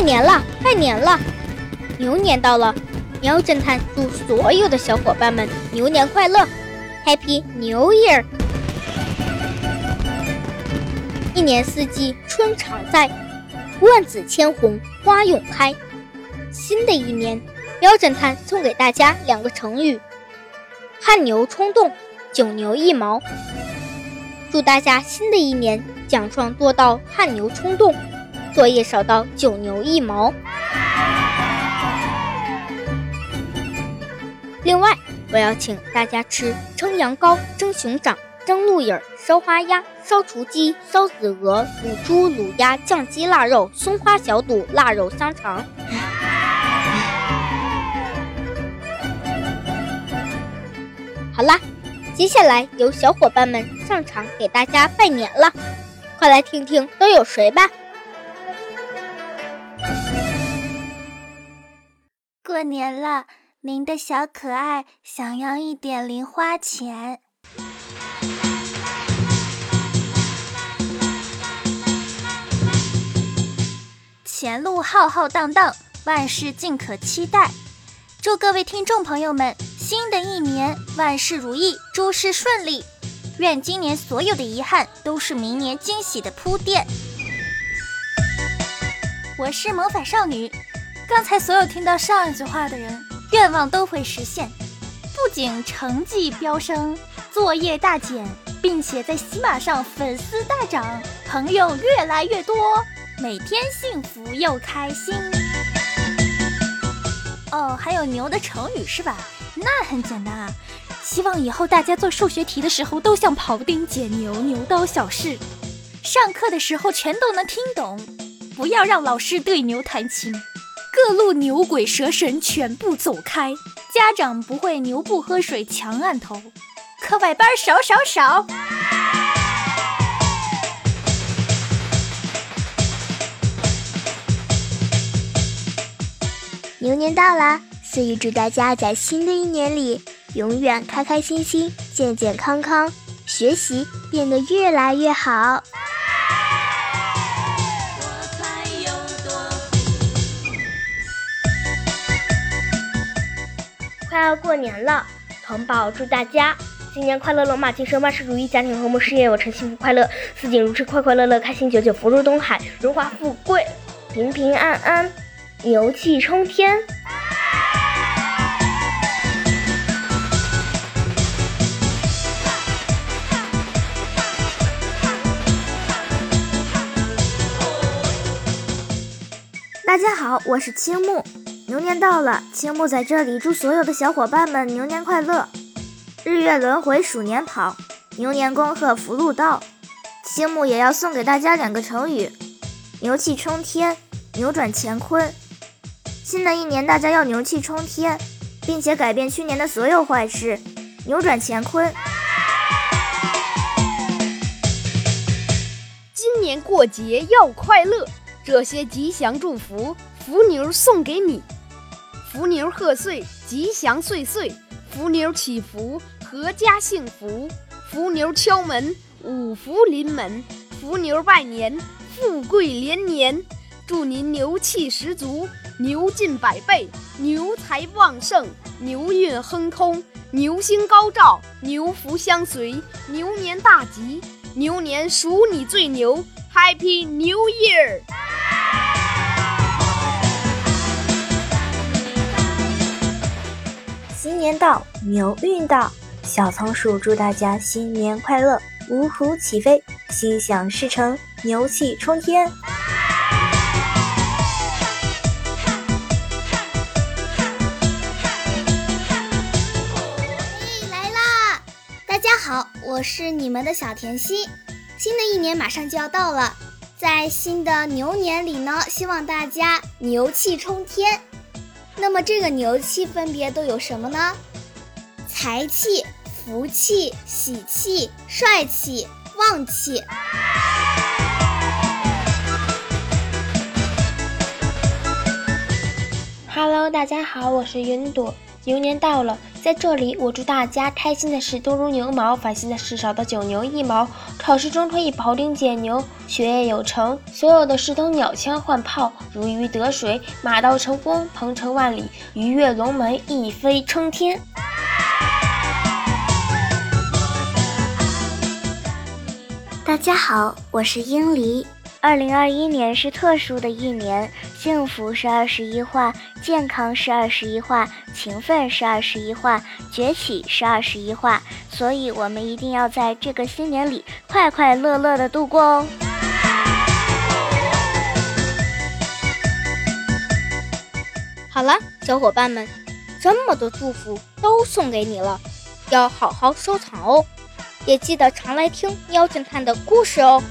快粘了！牛年到了，喵侦探祝所有的小伙伴们牛年快乐 ，Happy New Year！ 一年四季春常在，万紫千红花永开。新的一年，喵侦探送给大家两个成语：汗牛充栋，九牛一毛。祝大家新的一年奖状多到汗牛充栋，作业少到九牛一毛。另外，我要请大家吃蒸羊羔、蒸熊掌、蒸鹿眼、烧花鸭、烧雏鸡、烧子鹅、卤猪、卤鸭、酱鸡、腊肉、松花小肚、腊肉香肠。好啦，接下来由小伙伴们上场给大家拜年了，快来听听都有谁吧。过年了，您的小可爱想要一点零花钱。前路浩浩荡荡，万事尽可期待。祝各位听众朋友们新的一年万事如意，诸事顺利，愿今年所有的遗憾都是明年惊喜的铺垫。我是魔法少女，刚才所有听到上一句话的人，愿望都会实现，不仅成绩飙升，作业大减，并且在喜马上粉丝大涨，朋友越来越多，每天幸福又开心。哦，还有牛的成语是吧？那很简单啊，希望以后大家做数学题的时候都像庖丁解牛、牛刀小试，上课的时候全都能听懂，不要让老师对牛弹琴，各路牛鬼蛇神全部走开，家长不会牛不喝水强按头，课外班少。牛年到了，所以祝大家在新的一年里永远开开心心、健健康康，学习变得越来越好。快要过年了，童宝祝大家新年快乐，龙马精神，万事如意，家庭和睦，事业有成，幸福快乐，四锦如吃，快快乐乐，开心久久，福如东海，荣华富贵，平平安安，牛气冲天。大家好，我是青木。牛年到了，青木在这里祝所有的小伙伴们牛年快乐。日月轮回，鼠年跑，牛年恭贺福禄到。青木也要送给大家两个成语：牛气冲天，扭转乾坤。新的一年大家要牛气冲天，并且改变去年的所有坏事，扭转乾坤。今年过节要快乐，这些吉祥祝福福牛送给你，福牛贺岁，吉祥岁岁，福牛祈福，阖家幸福，福牛敲门，五福临门，福牛拜年，富贵连年。祝您牛气十足，牛进百倍，牛财旺盛，牛运亨通，牛星高照，牛福相随，牛年大吉，牛年属你最牛， Happy New Year！ 新年到，牛运到，小仓鼠祝大家新年快乐，五虎起飞，心想事成，牛气冲天。来啦！大家好，我是你们的小甜心。新的一年马上就要到了，在新的牛年里呢，希望大家牛气冲天。那么这个牛气分别都有什么呢？财气、福气、喜气、帅气、旺气。Hello， 大家好，我是云朵。牛年到了，在这里我祝大家开心的事多如牛毛，烦心的事少到九牛一毛。考试中可以庖丁解牛，学业有成，所有的事都鸟枪换炮，如鱼得水，马到成功，鹏程万里，鱼跃龙门，一飞冲天。大家好，我是英黎。2021年是特殊的一年，幸福是21画，健康是21画，勤奋是21画，崛起是21画，所以我们一定要在这个新年里快快乐乐的度过哦。好了，小伙伴们，这么多祝福都送给你了，要好好收藏哦，也记得常来听喵侦探的故事哦。